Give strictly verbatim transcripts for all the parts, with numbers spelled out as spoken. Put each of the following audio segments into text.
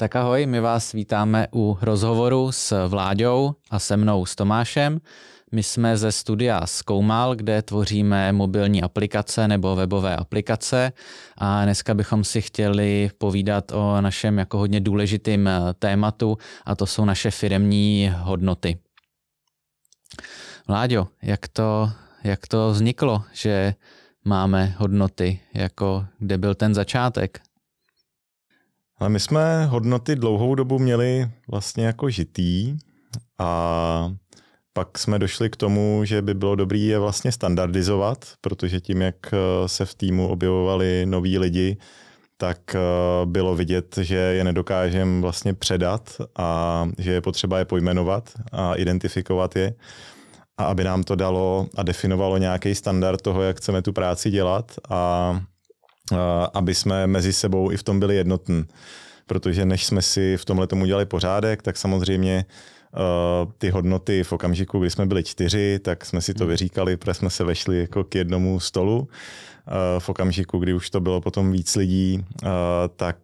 Tak ahoj, my vás vítáme u rozhovoru s Vláďou a se mnou s Tomášem. My jsme ze studia Skoumal, kde tvoříme mobilní aplikace nebo webové aplikace a dneska bychom si chtěli povídat o našem jako hodně důležitým tématu a to jsou naše firemní hodnoty. Vláďo, jak to, jak to vzniklo, že máme hodnoty, jako kde byl ten začátek? Ale my jsme hodnoty dlouhou dobu měli vlastně jako žitý a pak jsme došli k tomu, že by bylo dobré je vlastně standardizovat, protože tím, jak se v týmu objevovali noví lidi, tak bylo vidět, že je nedokážeme vlastně předat a že je potřeba je pojmenovat a identifikovat je. A aby nám to dalo a definovalo nějaký standard toho, jak chceme tu práci dělat a aby jsme mezi sebou i v tom byli jednotní. Protože než jsme si v tomhle tomu udělali pořádek, tak samozřejmě ty hodnoty v okamžiku, kdy jsme byli čtyři, tak jsme si to vyříkali, protože jsme se vešli jako k jednomu stolu. V okamžiku, kdy už to bylo potom víc lidí, tak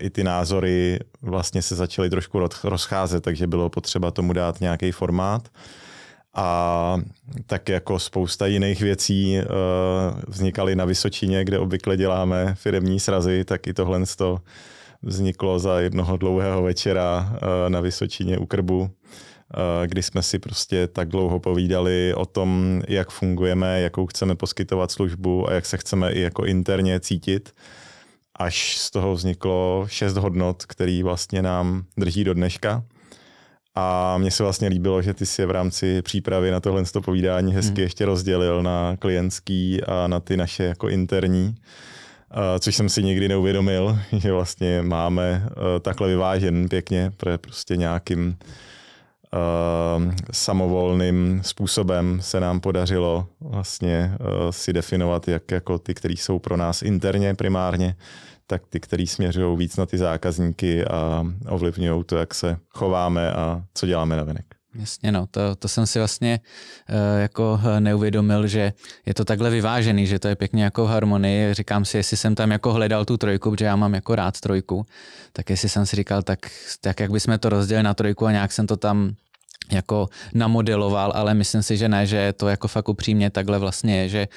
i ty názory vlastně se začaly trošku rozcházet, takže bylo potřeba tomu dát nějaký formát. A tak jako spousta jiných věcí vznikaly na Vysočině, kde obvykle děláme firemní srazy, tak i tohle vzniklo za jednoho dlouhého večera na Vysočině u krbu, kdy jsme si prostě tak dlouho povídali o tom, jak fungujeme, jakou chceme poskytovat službu a jak se chceme i jako interně cítit. Až z toho vzniklo šest hodnot, který vlastně nám drží do dneška. A mně se vlastně líbilo, že ty jsi v rámci přípravy na tohle povídání hezky hmm. ještě rozdělil na klientský a na ty naše jako interní, což jsem si nikdy neuvědomil, že vlastně máme takhle vyvážen pěkně, protože prostě nějakým samovolným způsobem se nám podařilo vlastně si definovat, jak jako ty, který jsou pro nás interně primárně, tak ty, který směřují víc na ty zákazníky a ovlivňují to, jak se chováme a co děláme navenek. Jasně, no, to, to jsem si vlastně uh, jako neuvědomil, že je to takhle vyvážený, že to je pěkně jako v harmonii. Říkám si, jestli jsem tam jako hledal tu trojku, protože já mám jako rád trojku, tak jestli jsem si říkal, tak, tak jak bychom to rozdělili na trojku a nějak jsem to tam jako namodeloval, ale myslím si, že ne, že to jako fakt upřímně takhle vlastně je, že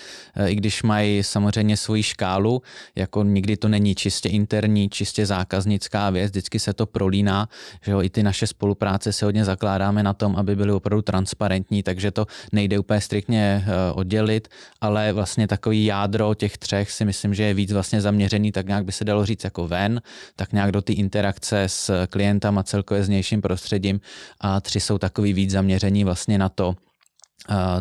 i když mají samozřejmě svoji škálu, jako nikdy to není čistě interní, čistě zákaznická věc, vždycky se to prolíná, že jo, i ty naše spolupráce se hodně zakládáme na tom, aby byly opravdu transparentní, takže to nejde úplně striktně oddělit, ale vlastně takový jádro těch třech si myslím, že je víc vlastně zaměřený, tak nějak by se dalo říct jako ven, tak nějak do ty interakce s klientem a celkově s vnějším prostředím a tři jsou tak takový víc zaměření vlastně na to,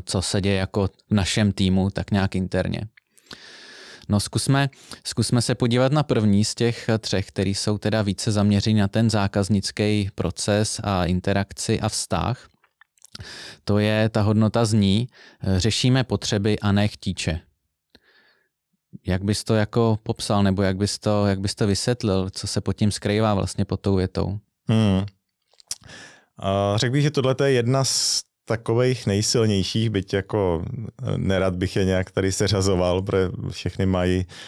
co se děje jako v našem týmu, tak nějak interně. No zkusme, zkusme se podívat na první z těch třech, který jsou teda více zaměření na ten zákaznický proces a interakci a vztah. To je ta hodnota zní, řešíme potřeby a ne chtíče. Jak bys to jako popsal, nebo jak bys to, jak bys to vysvětlil, co se pod tím skrývá vlastně pod tou větou? Hmm. Řekl bych, že tohle je jedna z takových nejsilnějších, byť jako nerad bych je nějak tady seřazoval, protože všechny mají uh,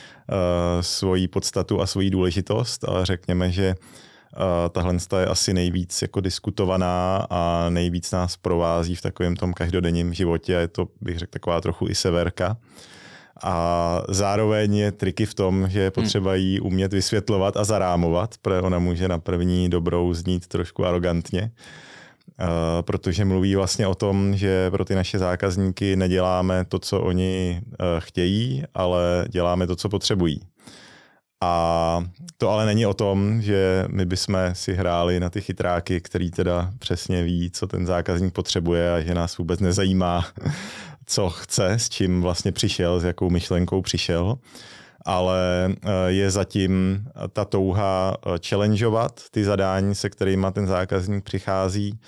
svoji podstatu a svoji důležitost, ale řekněme, že uh, tahle je asi nejvíc jako diskutovaná a nejvíc nás provází v takovém tom každodenním životě a je to, bych řekl, taková trochu i severka. A zároveň je triky v tom, že je potřeba jí umět vysvětlovat a zarámovat, protože ona může na první dobrou znít trošku arrogantně, protože mluví vlastně o tom, že pro ty naše zákazníky neděláme to, co oni chtějí, ale děláme to, co potřebují. A to ale není o tom, že my bychom si hráli na ty chytráky, který teda přesně ví, co ten zákazník potřebuje a že nás vůbec nezajímá, co chce, s čím vlastně přišel, s jakou myšlenkou přišel, ale je zatím ta touha challengeovat ty zadání, se kterými ten zákazník přichází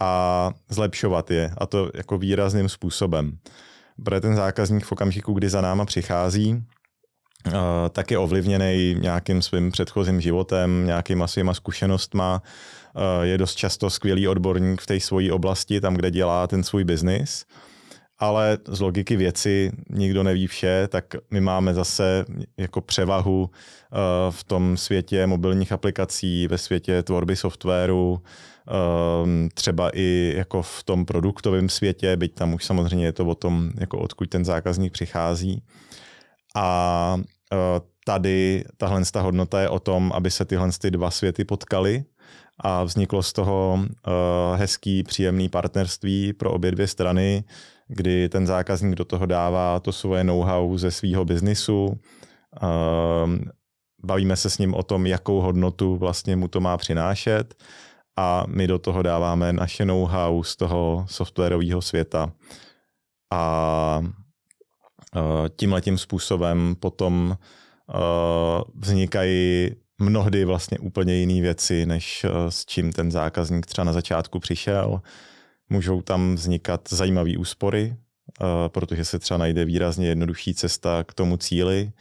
a zlepšovat je, a to jako výrazným způsobem. Protože ten zákazník v okamžiku, kdy za náma přichází, tak je ovlivněný nějakým svým předchozím životem, nějakýma svýma zkušenostma, je dost často skvělý odborník v té svojí oblasti, tam, kde dělá ten svůj biznis. ale z logiky věci nikdo neví vše, tak my máme zase jako převahu v tom světě mobilních aplikací, ve světě tvorby softwaru, třeba i jako v tom produktovém světě, byť tam už samozřejmě je to o tom, jako odkud ten zákazník přichází. A tady tahle hodnota je o tom, aby se tyhle dva světy potkaly a vzniklo z toho hezký, příjemný partnerství pro obě dvě strany, kdy ten zákazník do toho dává to svoje know-how ze svého biznisu. Bavíme se s ním o tom, jakou hodnotu vlastně mu to má přinášet a my do toho dáváme naše know-how z toho softwarového světa. A tímhletím způsobem potom vznikají mnohdy vlastně úplně jiné věci, než s čím ten zákazník třeba na začátku přišel. Můžou tam vznikat zajímavé úspory, protože se třeba najde výrazně jednodušší cesta k tomu cíli,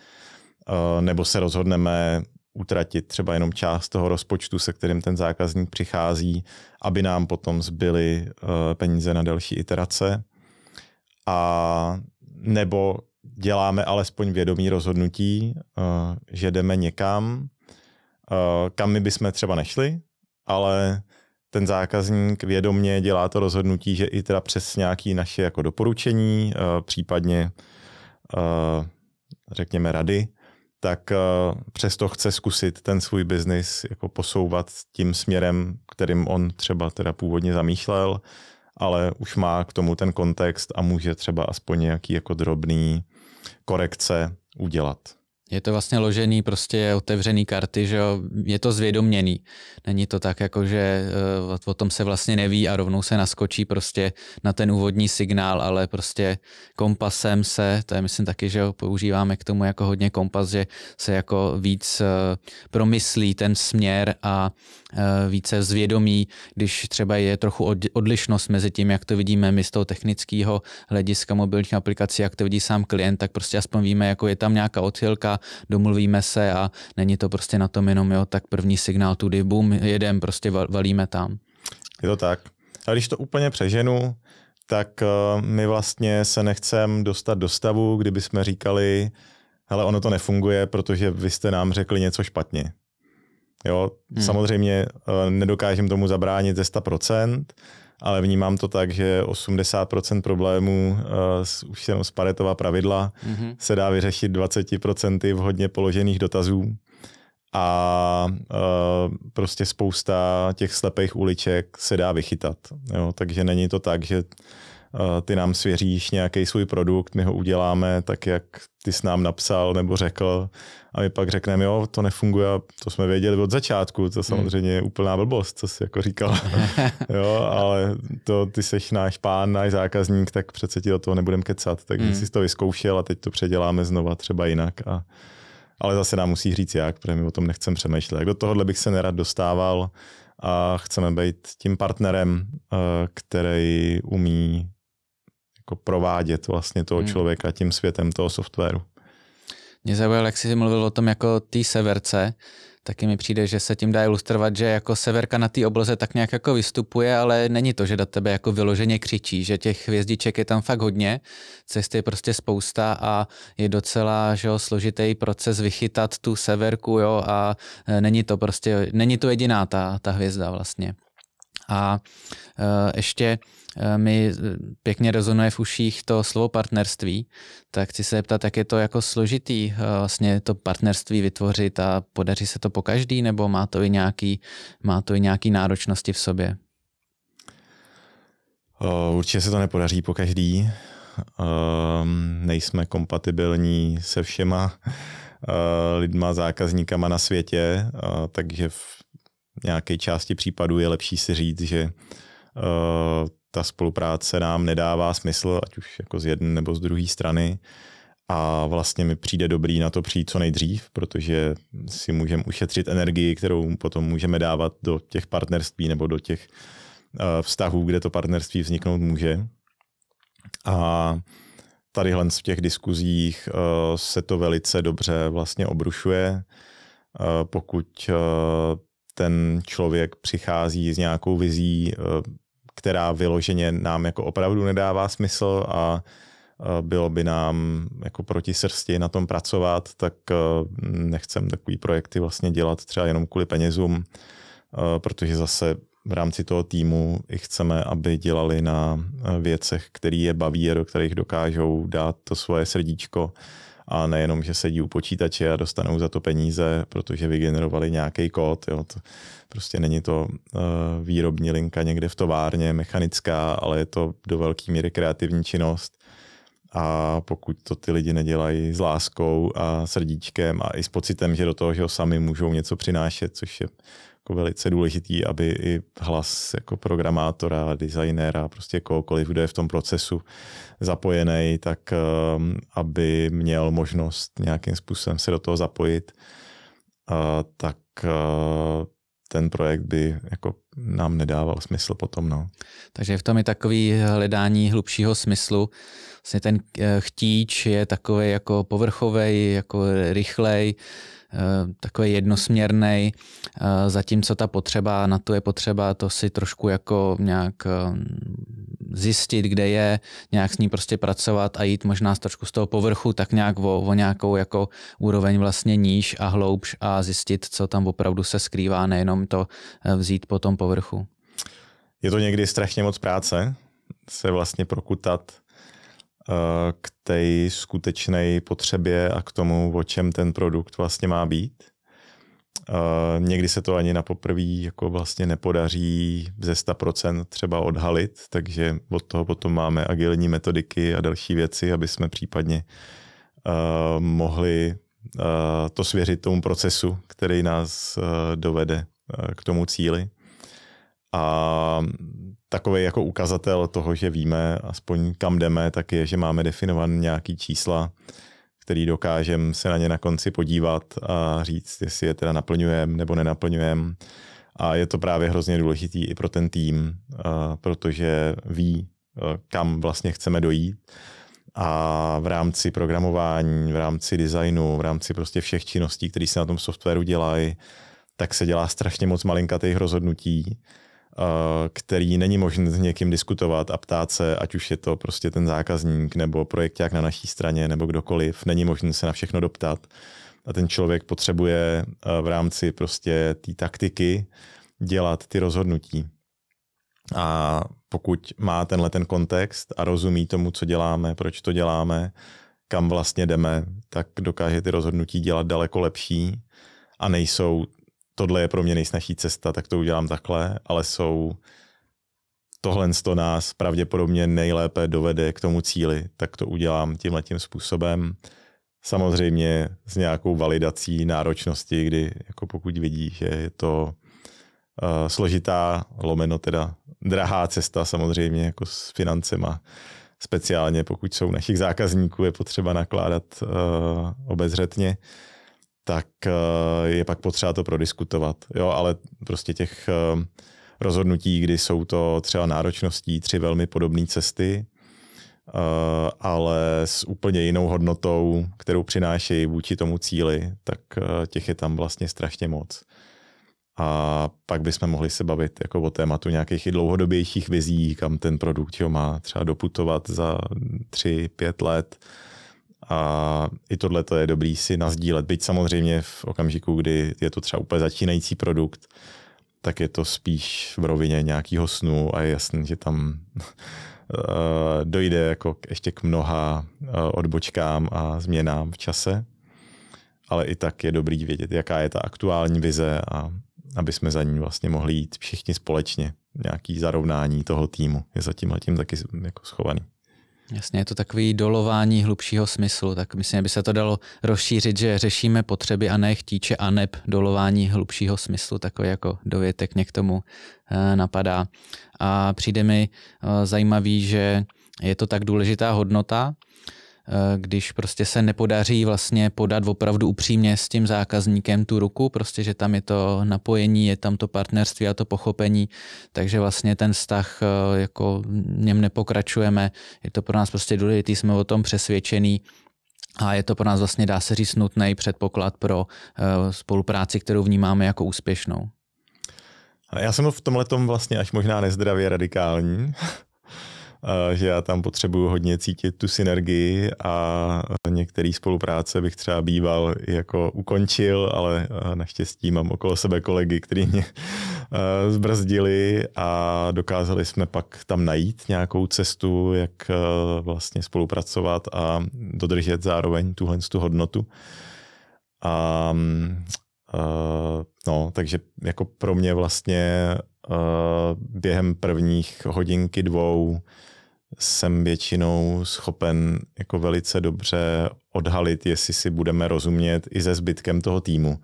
nebo se rozhodneme utratit třeba jenom část toho rozpočtu, se kterým ten zákazník přichází, aby nám potom zbyly peníze na další iterace. A nebo děláme alespoň vědomí rozhodnutí, že jdeme někam, kam my bychom třeba nešli, ale ten zákazník vědomě dělá to rozhodnutí, že i teda přes nějaké naše jako doporučení, případně řekněme rady, tak přesto chce zkusit ten svůj biznis jako posouvat tím směrem, kterým on třeba teda původně zamýšlel, ale už má k tomu ten kontext a může třeba aspoň nějaký jako drobný korekce udělat. Je to vlastně ložený, prostě otevřený karty, že jo? Je to zvědoměný. Není to tak, jako že o tom se vlastně neví a rovnou se naskočí prostě na ten úvodní signál, ale prostě kompasem se, to je myslím taky, že jo, používáme k tomu jako hodně kompas, že se jako víc promyslí ten směr a více zvědomí, když třeba je trochu odlišnost mezi tím, jak to vidíme my z toho technického hlediska mobilních aplikací, jak to vidí sám klient, tak prostě aspoň víme, jako je tam nějaká odchylka, domluvíme se a není to prostě na tom jenom, jo, tak první signál tudy, bum, jedem, prostě valíme tam. Je to tak. A když to úplně přeženu, tak my vlastně se nechceme dostat do stavu, kdyby jsme říkali, hele, ono to nefunguje, protože vy jste nám řekli něco špatně. Jo, hmm. Samozřejmě nedokážem tomu zabránit ze sto procent, ale vnímám to tak, že osmdesát procent problémů uh, už jenom z Paretova pravidla mm-hmm. se dá vyřešit dvacet procent vhodně položených dotazů a uh, prostě spousta těch slepých uliček se dá vychytat. Jo, takže není to tak, že uh, ty nám svěříš nějaký svůj produkt, my ho uděláme tak, jak ty jsi nám napsal nebo řekl a my pak řekneme, jo, to nefunguje, to jsme věděli od začátku, to samozřejmě je úplná blbost, co jsi jako říkal. Jo, ale to ty seš náš pán, náš zákazník, tak přece ti do toho nebudeme kecat, takže mm. jsi to vyzkoušel a teď to předěláme znova třeba jinak. A, ale zase nám musí říct jak, protože my o tom nechceme přemýšlet. Do tohohle bych se nerad dostával a chceme být tím partnerem, který umí jako provádět vlastně toho člověka tím světem toho softwaru. Mě zaujalo, jak jsi mluvil o tom jako té severce, taky mi přijde, že se tím dá ilustrovat, že jako severka na té obloze tak nějak jako vystupuje, ale není to, že do tebe jako vyloženě křičí, že těch hvězdiček je tam fakt hodně, cesty je prostě spousta a je docela, že jo, složitý proces vychytat tu severku, jo, a není to prostě, není to jediná ta, ta hvězda vlastně. A uh, ještě uh, mi pěkně rezonuje v uších to slovo partnerství, tak chci se zeptat, jak je to jako složitý uh, vlastně to partnerství vytvořit a podaří se to pokaždý, nebo má to i nějaký, má to i nějaký náročnosti v sobě? Uh, určitě se to nepodaří pokaždý. Uh, nejsme kompatibilní se všema uh, lidma, zákazníkama na světě, uh, takže v nějaké části případů je lepší si říct, že uh, ta spolupráce nám nedává smysl, ať už jako z jedné nebo z druhé strany. A vlastně mi přijde dobrý na to přijít co nejdřív, protože si můžeme ušetřit energii, kterou potom můžeme dávat do těch partnerství nebo do těch uh, vztahů, kde to partnerství vzniknout může. A tadyhle v těch diskuzích uh, se to velice dobře vlastně obrušuje. Uh, pokud uh, ten člověk přichází s nějakou vizí, která vyloženě nám jako opravdu nedává smysl a bylo by nám jako proti srsti na tom pracovat, tak nechcem takový projekty vlastně dělat třeba jenom kvůli penězům, protože zase v rámci toho týmu i chceme, aby dělali na věcech, které je baví a do kterých dokážou dát to svoje srdíčko a nejenom, že sedí u počítače a dostanou za to peníze, protože vygenerovali nějaký kód. Jo. To prostě není to výrobní linka někde v továrně, mechanická, ale je to do velké míry kreativní činnost. A pokud to ty lidi nedělají s láskou a srdíčkem a i s pocitem, že do toho, že ho sami můžou něco přinášet, což je jako velice důležitý, aby i hlas jako programátora, designéra, prostě kohokoliv, kdo je v tom procesu zapojený, tak aby měl možnost nějakým způsobem se do toho zapojit, tak ten projekt by jako nám nedával smysl potom. No. Takže v tom je takové hledání hlubšího smyslu. Vlastně ten chtíč je takový jako povrchovej, jako rychlej, takový jednosměrnej, zatímco ta potřeba, na to je potřeba to si trošku jako nějak zjistit, kde je, nějak s ní prostě pracovat a jít možná trošku z toho povrchu, tak nějak o, o nějakou jako úroveň vlastně níž a hloubš a zjistit, co tam opravdu se skrývá, nejenom to vzít po tom povrchu. Je to někdy strašně moc práce se vlastně prokutat k té skutečné potřebě a k tomu, o čem ten produkt vlastně má být. Někdy se to ani na poprví jako vlastně nepodaří ze sto procent třeba odhalit, takže od toho potom máme agilní metodiky a další věci, aby jsme případně mohli to svěřit tomu procesu, který nás dovede k tomu cíli. A takový jako ukazatel toho, že víme aspoň kam jdeme, tak je, že máme definované nějaký čísla, který dokážeme se na ně na konci podívat a říct, jestli je teda naplňujeme nebo nenaplňujeme. A je to právě hrozně důležitý i pro ten tým, protože ví, kam vlastně chceme dojít. A v rámci programování, v rámci designu, v rámci prostě všech činností, které se na tom softwaru dělají, tak se dělá strašně moc malinkatých rozhodnutí, který není možné s někým diskutovat a ptát se, ať už je to prostě ten zákazník nebo projekták na naší straně nebo kdokoliv, není možné se na všechno doptat. A ten člověk potřebuje v rámci prostě té taktiky dělat ty rozhodnutí. A pokud má tenhle ten kontext a rozumí tomu, co děláme, proč to děláme, kam vlastně jdeme, tak dokáže ty rozhodnutí dělat daleko lepší a nejsou tohle je pro mě nejsnažší cesta, tak to udělám takhle, ale jsou tohle z toho nás pravděpodobně nejlépe dovede k tomu cíli, tak to udělám tímhletím způsobem. Samozřejmě s nějakou validací náročnosti, kdy jako pokud vidí, že je to uh, složitá, lomeno teda drahá cesta samozřejmě jako s financema. Speciálně pokud jsou našich zákazníků, je potřeba nakládat uh, obezřetně, tak je pak potřeba to prodiskutovat. Jo, ale prostě těch rozhodnutí, kdy jsou to třeba náročností, tři velmi podobné cesty, ale s úplně jinou hodnotou, kterou přinášejí vůči tomu cíli, tak těch je tam vlastně strašně moc. A pak bychom mohli se bavit jako o tématu nějakých i dlouhodobějších vizí, kam ten produkt jo, má třeba doputovat za tři, pět let. A i tohle je dobrý si nazdílet. Byť samozřejmě v okamžiku, kdy je to třeba úplně začínající produkt, tak je to spíš v rovině nějakého snu a je jasný, že tam dojde jako ještě k mnoha odbočkám a změnám v čase. Ale i tak je dobrý vědět, jaká je ta aktuální vize a aby jsme za ní vlastně mohli jít všichni společně. Nějaké zarovnání toho týmu je za tímhletím taky jako schovaný. Jasně, je to takový dolování hlubšího smyslu, tak myslím, aby se to dalo rozšířit, že řešíme potřeby a ne chtíče a neb dolování hlubšího smyslu, takový jako dovětek mě k tomu napadá. A přijde mi zajímavý, že je to tak důležitá hodnota, když prostě se nepodaří vlastně podat opravdu upřímně s tím zákazníkem tu ruku, prostě, že tam je to napojení, je tam to partnerství a to pochopení, takže vlastně ten vztah jako něm nepokračujeme, je to pro nás prostě důležitý, jsme o tom přesvědčení a je to pro nás vlastně, dá se říct, nutný předpoklad pro spolupráci, kterou vnímáme jako úspěšnou. Já jsem v tomhletom vlastně až možná nezdravě radikální, že já tam potřebuju hodně cítit tu synergii a některé spolupráce bych třeba býval jako ukončil, ale naštěstí mám okolo sebe kolegy, kteří mě zbrzdili a dokázali jsme pak tam najít nějakou cestu, jak vlastně spolupracovat a dodržet zároveň tuhle tu hodnotu. A Uh, no, takže jako pro mě vlastně uh, během prvních hodinky dvou jsem většinou schopen jako velice dobře odhalit, jestli si budeme rozumět i se zbytkem toho týmu.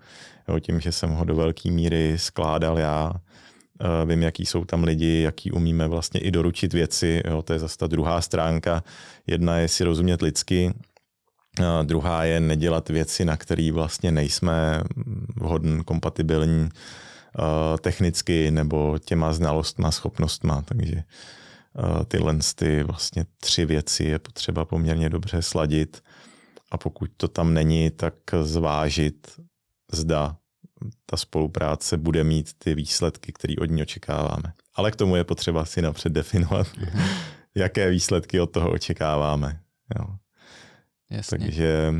Jo, tím, že jsem ho do velké míry skládal já, uh, vím, jaký jsou tam lidi, jaký umíme vlastně i doručit věci, jo, to je zase ta druhá stránka. Jedna je si rozumět lidsky, a druhá je nedělat věci, na které vlastně nejsme vhodný, kompatibilní technicky nebo těma znalostma, schopnostma. Takže tyhle ty vlastně tři věci je potřeba poměrně dobře sladit a pokud to tam není, tak zvážit, zda ta spolupráce bude mít ty výsledky, které od ní očekáváme. Ale k tomu je potřeba si napřed definovat, jaké výsledky od toho očekáváme. Jo. Jasně. Takže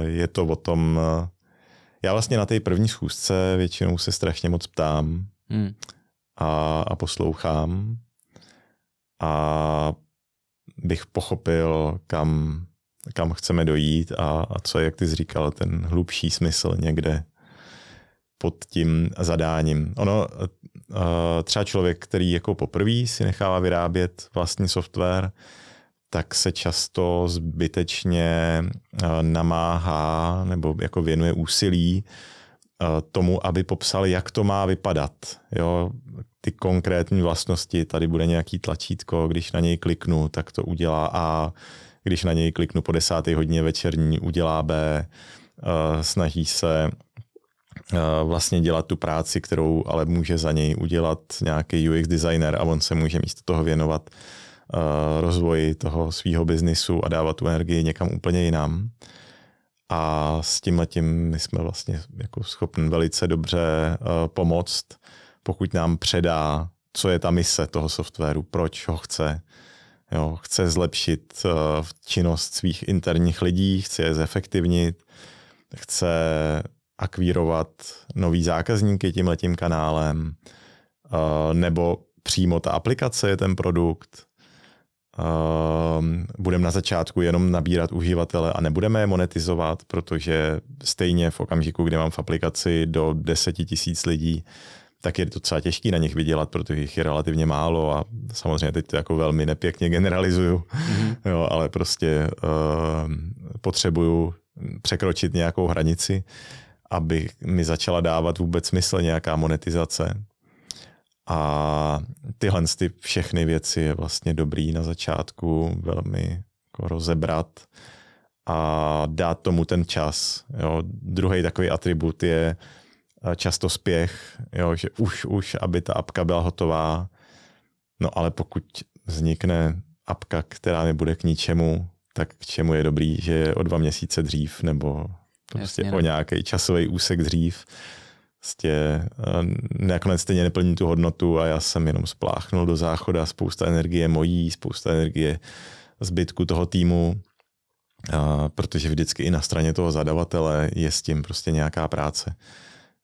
je to o tom, já vlastně na té první schůzce většinou se strašně moc ptám hmm. a, a poslouchám a bych pochopil, kam, kam chceme dojít a, a co je, jak ty jsi říkal, ten hlubší smysl někde pod tím zadáním. Ono, třeba člověk, který jako poprvé si nechává vyrábět vlastní software, tak se často zbytečně namáhá nebo jako věnuje úsilí tomu, aby popsal, jak to má vypadat. Jo? Ty konkrétní vlastnosti, tady bude nějaký tlačítko, když na něj kliknu, tak to udělá A, když na něj kliknu po desáté hodině večerní, udělá B, snaží se vlastně dělat tu práci, kterou ale může za něj udělat nějaký U X designer a on se může místo toho věnovat rozvoji toho svého biznisu a dávat tu energii někam úplně jinam. A s tímhletím my jsme vlastně jako schopni velice dobře pomoct, pokud nám předá, co je ta mise toho softwaru, proč ho chce. Jo, chce zlepšit činnost svých interních lidí, chce je zefektivnit, chce akvírovat nový zákazníky tímhletím kanálem, nebo přímo ta aplikace je ten produkt. Budeme na začátku jenom nabírat uživatele a nebudeme je monetizovat, protože stejně v okamžiku, kdy mám v aplikaci do deset tisíc lidí, tak je to docela těžké na nich vydělat, protože jich je relativně málo a samozřejmě teď to jako velmi nepěkně generalizuju, mm-hmm. jo, ale prostě uh, potřebuju překročit nějakou hranici, aby mi začala dávat vůbec smysl nějaká monetizace. A tyhle ty všechny věci je vlastně dobrý na začátku velmi jako rozebrat a dát tomu ten čas. Jo. Druhý takový atribut je často spěch, jo, že už, už, aby ta apka byla hotová. No ale pokud vznikne apka, která nebude k ničemu, tak k čemu je dobrý, že je o dva měsíce dřív nebo prostě Jasně, o nějaký časový úsek dřív. Vlastně nakonec stejně neplní tu hodnotu a já jsem jenom spláchnul do záchoda, spousta energie mojí, spousta energie zbytku toho týmu, protože vždycky i na straně toho zadavatele je s tím prostě nějaká práce.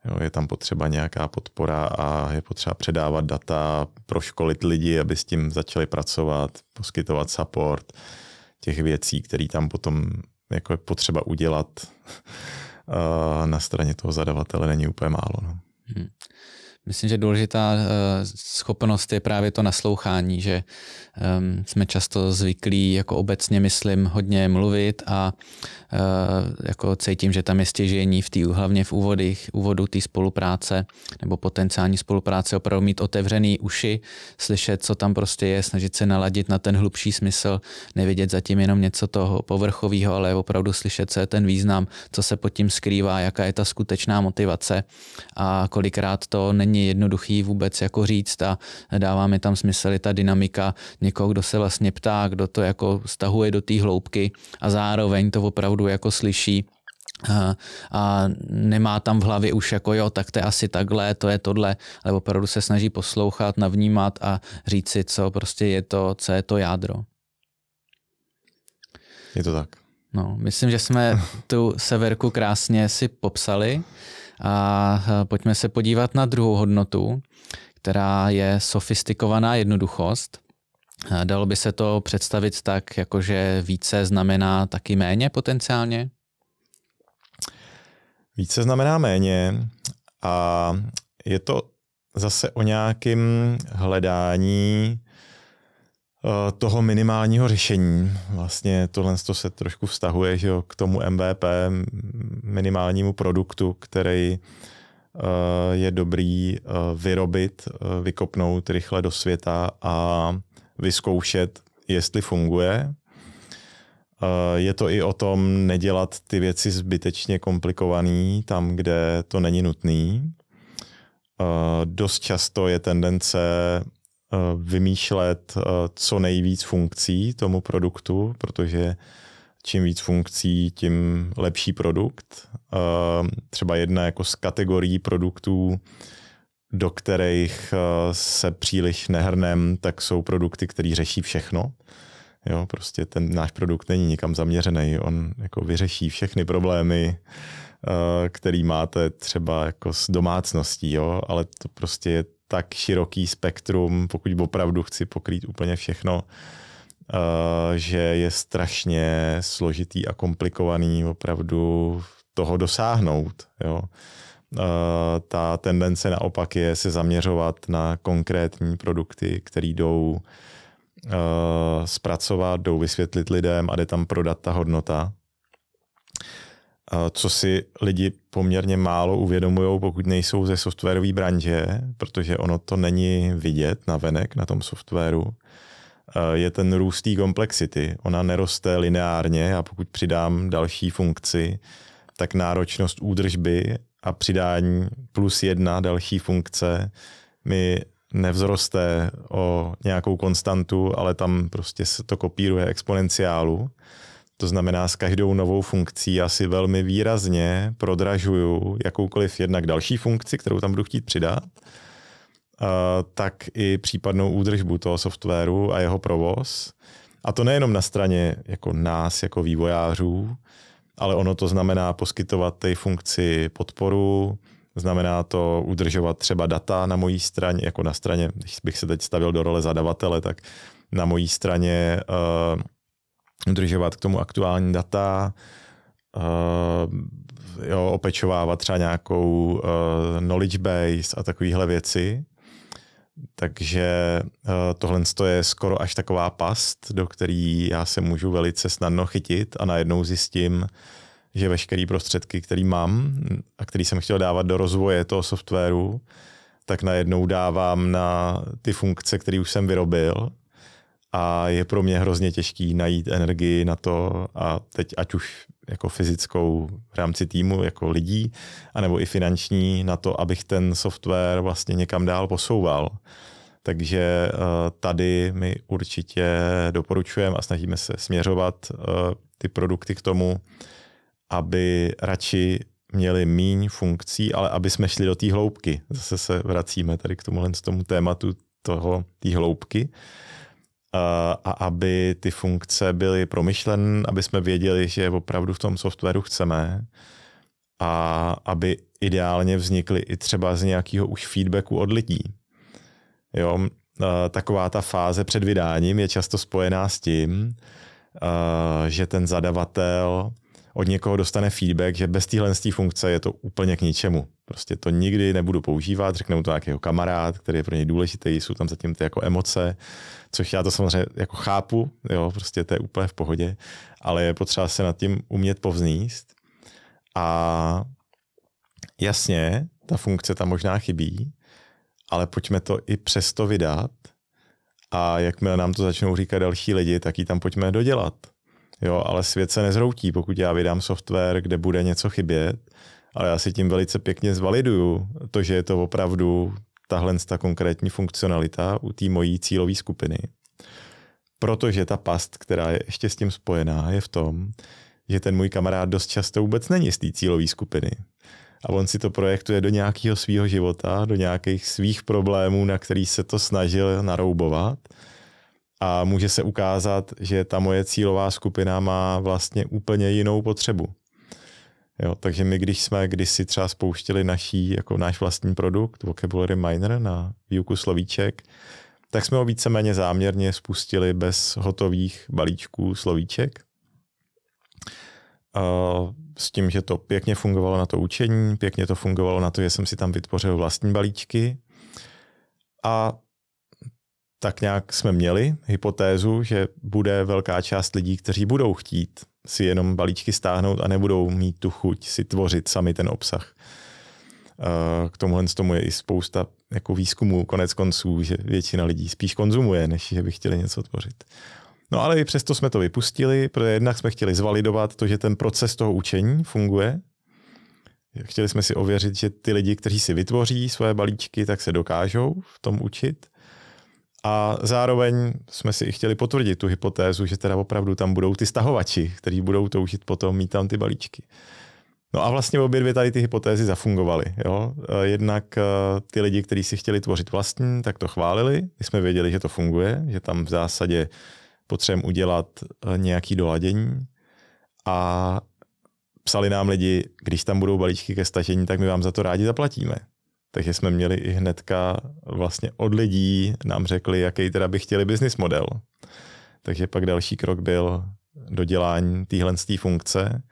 Jo, je tam potřeba nějaká podpora a je potřeba předávat data, proškolit lidi, aby s tím začali pracovat, poskytovat support těch věcí, které tam potom jako je potřeba udělat. Na straně toho zadavatele není úplně málo. No. Hmm. Myslím, že důležitá schopnost je právě to naslouchání, že jsme často zvyklí, jako obecně myslím, hodně mluvit a jako cítím, že tam je stěžení v tý, hlavně v úvodích, úvodu té spolupráce nebo potenciální spolupráce, opravdu mít otevřený uši, slyšet, co tam prostě je, snažit se naladit na ten hlubší smysl, nevidět zatím jenom něco toho povrchového, ale opravdu slyšet, co je ten význam, co se pod tím skrývá, jaká je ta skutečná motivace a kolikrát to není jednoduchý vůbec jako říct a dává mi tam smysl i ta dynamika někoho, kdo se vlastně ptá, kdo to jako stahuje do té hloubky a zároveň to opravdu jako slyší a nemá tam v hlavě už jako jo, tak to je asi takhle, to je tohle, ale opravdu se snaží poslouchat, navnímat a říct si, co prostě je to, co je to jádro. Je to tak. No, myslím, že jsme tu severku krásně si popsali a pojďme se podívat na druhou hodnotu, která je sofistikovaná jednoduchost. Dalo by se to představit tak, jakože více znamená taky méně potenciálně? Více znamená méně a je to zase o nějakém hledání toho minimálního řešení. Vlastně tohle se trošku vztahuje, že jo, k tomu M V P, minimálnímu produktu, který je dobrý vyrobit, vykopnout rychle do světa a vyzkoušet, jestli funguje. Je to i o tom nedělat ty věci zbytečně komplikované tam, kde to není nutný. Dost často je tendence vymýšlet co nejvíc funkcí tomu produktu, protože čím víc funkcí, tím lepší produkt. Třeba jedna jako z kategorií produktů, do kterých se příliš nehrnem, tak jsou produkty, které řeší všechno. Jo, prostě ten náš produkt není nikam zaměřený, on jako vyřeší všechny problémy, který máte třeba jako s domácností, jo, ale to prostě je tak široký spektrum, pokud opravdu chci pokrýt úplně všechno, že je strašně složitý a komplikovaný opravdu toho dosáhnout. Jo. Ta tendence naopak je se zaměřovat na konkrétní produkty, které jdou zpracovat, jdou vysvětlit lidem a jde tam prodat ta hodnota. Co si lidi poměrně málo uvědomujou, pokud nejsou ze softwarové branže, protože ono to není vidět navenek na tom softwaru, je ten růst té komplexity. Ona neroste lineárně a pokud přidám další funkci, tak náročnost údržby a přidání plus jedna další funkce mi nevzroste o nějakou konstantu, ale tam prostě se to kopíruje exponenciálu. To znamená, s každou novou funkcí asi velmi výrazně prodražuju jakoukoliv jednak další funkci, kterou tam budu chtít přidat, tak i případnou údržbu toho softwaru a jeho provoz. A to nejenom na straně jako nás, jako vývojářů, ale ono to znamená poskytovat té funkci podporu, znamená to udržovat třeba data na mojí straně, jako na straně, když bych se teď stavil do role zadavatele, tak na mojí straně uh, udržovat k tomu aktuální data, uh, jo, opečovávat třeba nějakou uh, knowledge base a takovéhle věci. Takže uh, tohle je skoro až taková past, do který já se můžu velice snadno chytit a najednou zjistím, že veškeré prostředky, které mám a které jsem chtěl dávat do rozvoje toho softwaru, tak najednou dávám na ty funkce, které už jsem vyrobil a je pro mě hrozně těžký najít energii na to a teď ať už jako fyzickou v rámci týmu jako lidí, anebo i finanční na to, abych ten software vlastně někam dál posouval. Takže tady my určitě doporučujeme a snažíme se směřovat ty produkty k tomu, aby radši měli míň funkcí, ale aby jsme šli do té hloubky. Zase se vracíme tady k tomuhle tomu tématu toho, té hloubky. A aby ty funkce byly promyšlené, aby jsme věděli, že opravdu v tom softwaru chceme a aby ideálně vznikly i třeba z nějakého už feedbacku od lidí. Jo? Taková ta fáze před vydáním je často spojená s tím, že ten zadavatel od někoho dostane feedback, že bez téhle funkce je to úplně k ničemu. Prostě to nikdy nebudu používat, řekne mu to nějakého kamarád, který je pro něj důležitý, jsou tam zatím ty jako emoce, což já to samozřejmě jako chápu, jo, prostě to je úplně v pohodě, ale je potřeba se nad tím umět povznést. A jasně, ta funkce tam možná chybí, ale pojďme to i přesto vydat a jakmile nám to začnou říkat další lidi, tak ji tam pojďme dodělat. Jo, ale svět se nezhroutí, pokud já vydám software, kde bude něco chybět, ale já si tím velice pěkně zvaliduju to, že je to opravdu tahle ta konkrétní funkcionalita u té mojí cílové skupiny. Protože ta past, která je ještě s tím spojená, je v tom, že ten můj kamarád dost často vůbec není z té cílové skupiny. A on si to projektuje do nějakého svýho života, do nějakých svých problémů, na který se to snažil naroubovat. A může se ukázat, že ta moje cílová skupina má vlastně úplně jinou potřebu. Jo, takže my, když jsme kdysi třeba spouštili naší, jako náš vlastní produkt, Vocabulary Miner na výuku slovíček, tak jsme ho víceméně záměrně spustili bez hotových balíčků slovíček. S tím, že to pěkně fungovalo na to učení, pěkně to fungovalo na to, že jsem si tam vytvořil vlastní balíčky. A tak nějak jsme měli hypotézu, že bude velká část lidí, kteří budou chtít si jenom balíčky stáhnout a nebudou mít tu chuť si tvořit sami ten obsah. K tomuhle tomu je i spousta jako výzkumů, konec konců, že většina lidí spíš konzumuje, než že by chtěli něco tvořit. No ale i přesto jsme to vypustili, protože jednak jsme chtěli zvalidovat to, že ten proces toho učení funguje. Chtěli jsme si ověřit, že ty lidi, kteří si vytvoří svoje balíčky, tak se dokážou v tom učit. A zároveň jsme si i chtěli potvrdit tu hypotézu, že teda opravdu tam budou ty stahovači, kteří budou toužit potom mít tam ty balíčky. No a vlastně obě dvě tady ty hypotézy zafungovaly. Jo? Jednak ty lidi, kteří si chtěli tvořit vlastní, tak to chválili. My jsme věděli, že to funguje, že tam v zásadě potřebujeme udělat nějaké doladění. A psali nám lidi, když tam budou balíčky ke stažení, tak my vám za to rádi zaplatíme. Takže jsme měli i hnedka vlastně od lidí nám řekli, jaký teda by chtěli business model. Takže pak další krok byl dodělání téhle funkce,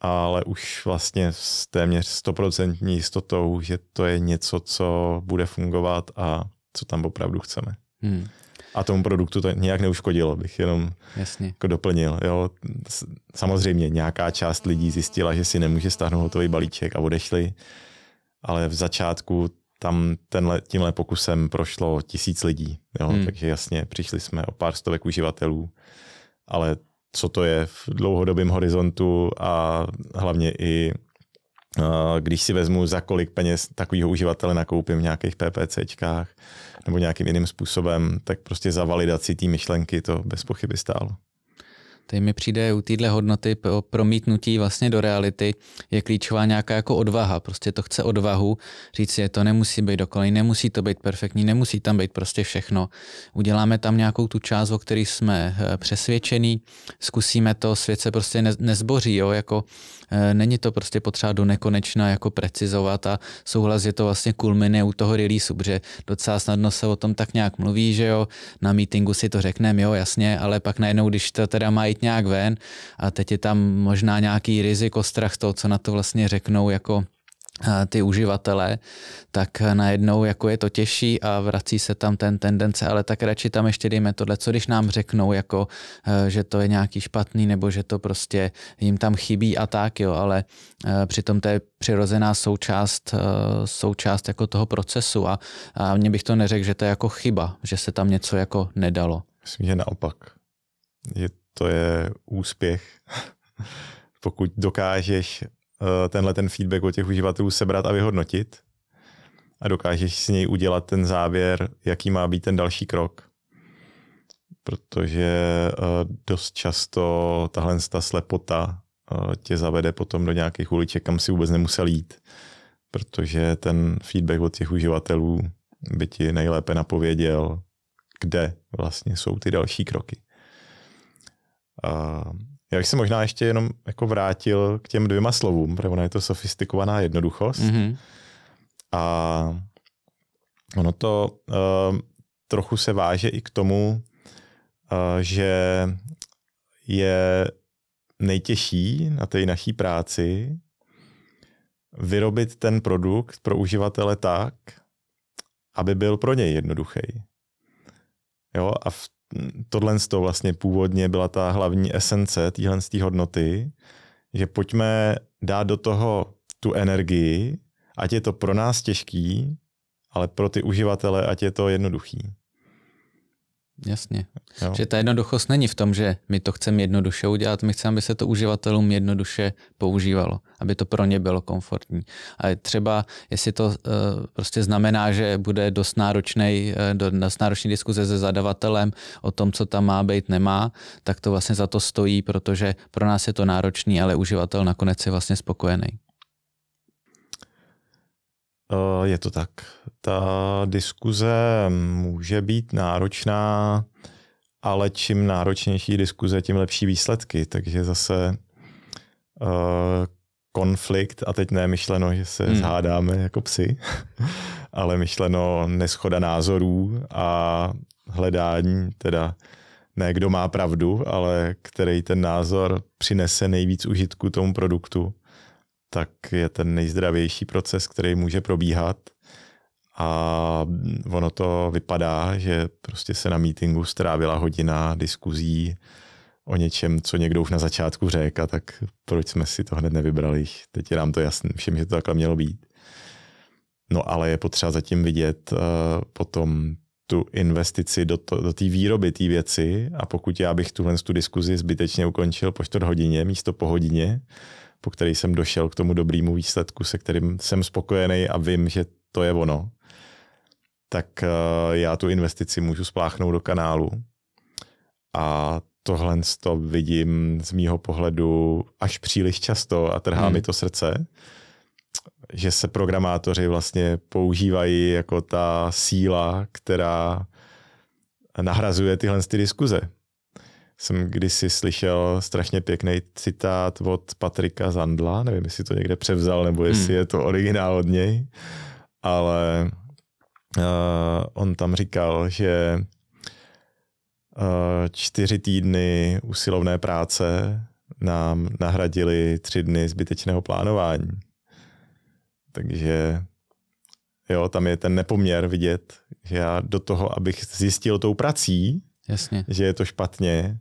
ale už vlastně s téměř stoprocentní jistotou, že to je něco, co bude fungovat a co tam opravdu chceme. Hmm. A tomu produktu to nějak neuškodilo, bych jenom jako doplnil. Jo. Samozřejmě nějaká část lidí zjistila, že si nemůže stáhnout hotový balíček a odešli, ale v začátku tam tenhle, tímhle pokusem prošlo tisíc lidí. Jo. Hmm. Takže jasně, přišli jsme o pár stovek uživatelů, ale co to je v dlouhodobém horizontu a hlavně i když si vezmu, za kolik peněz takového uživatele nakoupím v nějakých PPCčkách nebo nějakým jiným způsobem, tak prostě za validaci té myšlenky to bez pochyby stálo. Tady mi přijde u téhle hodnoty o promítnutí vlastně do reality je klíčová nějaká jako odvaha. Prostě to chce odvahu říct si, to nemusí být dokonalý, nemusí to být perfektní, nemusí tam být prostě všechno. Uděláme tam nějakou tu část, o který jsme přesvědčení, zkusíme to, svět se prostě nezboří. Jo? Jako, e, není to prostě potřeba do nekonečna jako precizovat a souhlas je to vlastně kulmine u toho release, protože docela snadno se o tom tak nějak mluví, že jo, na meetingu si to řekneme, jo, jasně, ale pak najednou, když to teda mají nějak ven a teď je tam možná nějaký riziko, strach z toho, co na to vlastně řeknou jako ty uživatelé, tak najednou jako je to těžší a vrací se tam ten tendence, ale tak radši tam ještě dejme tohle, co když nám řeknou, jako, že to je nějaký špatný nebo že to prostě jim tam chybí a tak, jo, ale přitom to je přirozená součást, součást jako toho procesu a, a mně bych to neřekl, že to je jako chyba, že se tam něco jako nedalo. Myslím, že naopak. Je to je úspěch, pokud dokážeš tenhle ten feedback od těch uživatelů sebrat a vyhodnotit a dokážeš si něj udělat ten závěr, jaký má být ten další krok. Protože dost často tahle slepota tě zavede potom do nějakých uliček, kam si vůbec nemusel jít, protože ten feedback od těch uživatelů by ti nejlépe napověděl, kde vlastně jsou ty další kroky. Uh, já bych se možná ještě jenom jako vrátil k těm dvěma slovům, protože ona je to sofistikovaná jednoduchost. Mm-hmm. A ono to uh, trochu se váže i k tomu, uh, že je nejtěžší na té naší práci vyrobit ten produkt pro uživatele tak, aby byl pro něj jednoduchý. Jo, a v tohle z toho vlastně původně byla ta hlavní esence téhle z té hodnoty, že pojďme dát do toho tu energii, ať je to pro nás těžký, ale pro ty uživatele, ať je to jednoduchý. Jasně. Jo. Že ta jednoduchost není v tom, že my to chceme jednoduše udělat, my chceme, aby se to uživatelům jednoduše používalo, aby to pro ně bylo komfortní. A třeba, jestli to uh, prostě znamená, že bude dost náročnej, uh, dost náročný diskuze se zadavatelem o tom, co tam má být, nemá, tak to vlastně za to stojí, protože pro nás je to náročný, ale uživatel nakonec je vlastně spokojený. Je to tak. Ta diskuze může být náročná, ale čím náročnější diskuze, tím lepší výsledky. Takže zase uh, konflikt, a teď ne myšleno, že se hmm. zhádáme jako psi, ale myšleno neshoda názorů a hledání, teda ne kdo má pravdu, ale který ten názor přinese nejvíc užitku tomu produktu, tak je ten nejzdravější proces, který může probíhat. A ono to vypadá, že prostě se na meetingu strávila hodina diskuzí o něčem, co někdo už na začátku řekl, a tak proč jsme si to hned nevybrali. Teď je nám to jasné, všem, že to takhle mělo být. No ale je potřeba zatím vidět uh, potom tu investici do té výroby té věci, a pokud já bych tuhle tu diskuzi zbytečně ukončil po čtvrt hodině místo po hodině, po který jsem došel k tomu dobrému výsledku, se kterým jsem spokojený a vím, že to je ono, tak já tu investici můžu spláchnout do kanálu. A tohle to vidím z mýho pohledu až příliš často a trhá hmm. mi to srdce, že se programátoři vlastně používají jako ta síla, která nahrazuje tyhle ty diskuze. Jsem kdysi slyšel strašně pěkný citát od Patrika Zandla, nevím, jestli to někde převzal, nebo jestli je to originál od něj, ale uh, on tam říkal, že uh, čtyři týdny usilovné práce nám nahradili tři dny zbytečného plánování. Takže jo, tam je ten nepoměr vidět, že já do toho, abych zjistil tou prací, jasně, že je to špatně,